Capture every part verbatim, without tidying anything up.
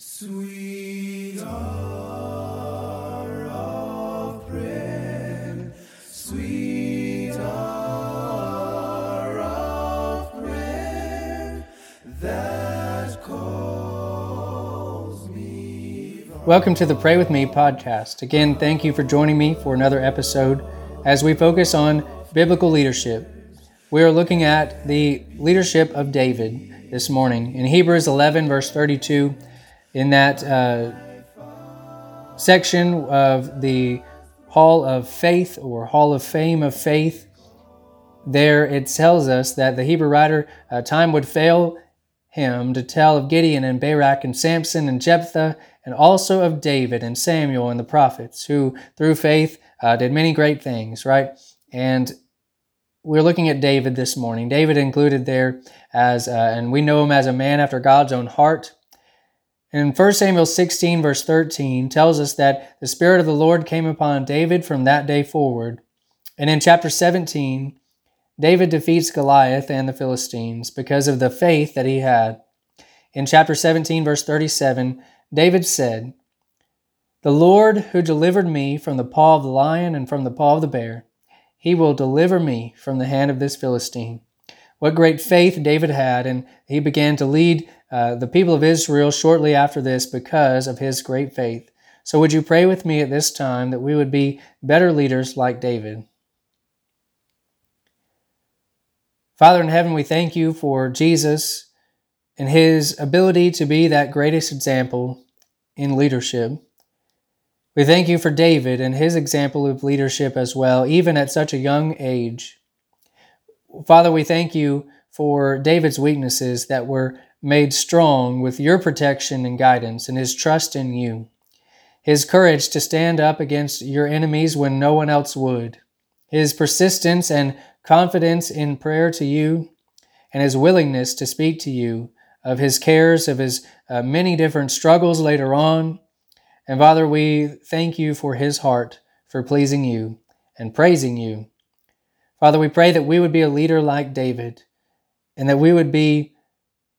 Sweet hour of prayer, sweet hour of prayer, that calls me. Welcome to the Pray with Me podcast. Again, thank you for joining me for another episode as we focus on biblical leadership. We are looking at the leadership of David this morning in Hebrews eleven, verse thirty-two. In that uh, section of the Hall of Faith or Hall of Fame of Faith, there it tells us that the Hebrew writer, uh, time would fail him to tell of Gideon and Barak and Samson and Jephthah, and also of David and Samuel and the prophets, who through faith uh, did many great things, right? And we're looking at David this morning. David included there as, uh, and we know him as a man after God's own heart. And First Samuel sixteen, verse thirteen, tells us that the Spirit of the Lord came upon David from that day forward. And in chapter seventeen, David defeats Goliath and the Philistines because of the faith that he had. In chapter seventeen, verse thirty-seven, David said, "The Lord who delivered me from the paw of the lion and from the paw of the bear, he will deliver me from the hand of this Philistine." What great faith David had, and he began to lead uh, the people of Israel shortly after this because of his great faith. So would you pray with me at this time that we would be better leaders like David? Father in heaven, we thank you for Jesus and his ability to be that greatest example in leadership. We thank you for David and his example of leadership as well, even at such a young age. Father, we thank you for David's weaknesses that were made strong with your protection and guidance and his trust in you, his courage to stand up against your enemies when no one else would, his persistence and confidence in prayer to you, and his willingness to speak to you of his cares, of his uh, many different struggles later on. And Father, we thank you for his heart for pleasing you and praising you. Father, we pray that we would be a leader like David and that we would be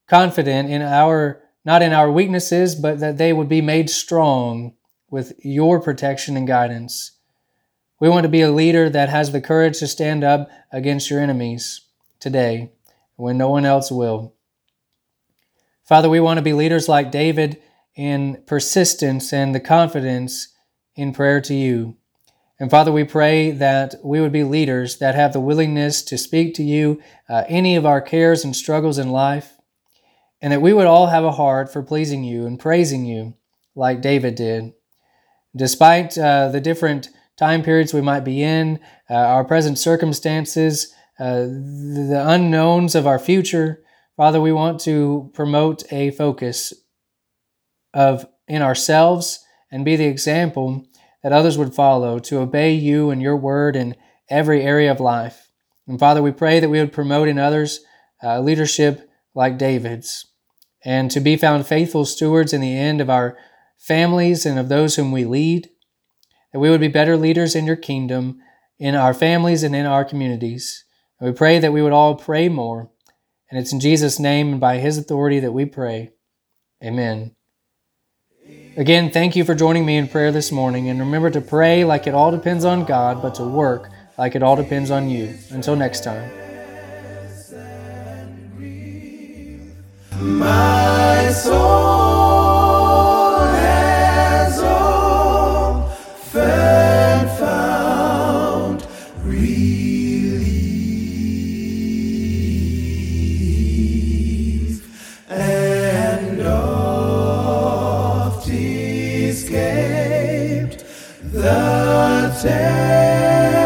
confident in our, not in our weaknesses, but that they would be made strong with your protection and guidance. We want to be a leader that has the courage to stand up against your enemies today when no one else will. Father, we want to be leaders like David in persistence and the confidence in prayer to you. And Father, we pray that we would be leaders that have the willingness to speak to you uh, any of our cares and struggles in life, and that we would all have a heart for pleasing you and praising you like David did. Despite uh, the different time periods we might be in, uh, our present circumstances, uh, the unknowns of our future, Father, we want to promote a focus of in ourselves and be the example that others would follow, to obey you and your word in every area of life. And Father, we pray that we would promote in others uh, leadership like David's, and to be found faithful stewards in the end of our families and of those whom we lead, that we would be better leaders in your kingdom, in our families and in our communities. And we pray that we would all pray more, and it's in Jesus' name and by his authority that we pray. Amen. Again, thank you for joining me in prayer this morning, and remember to pray like it all depends on God, but to work like it all depends on you. Until next time. My soul has all found relief, and escaped the death.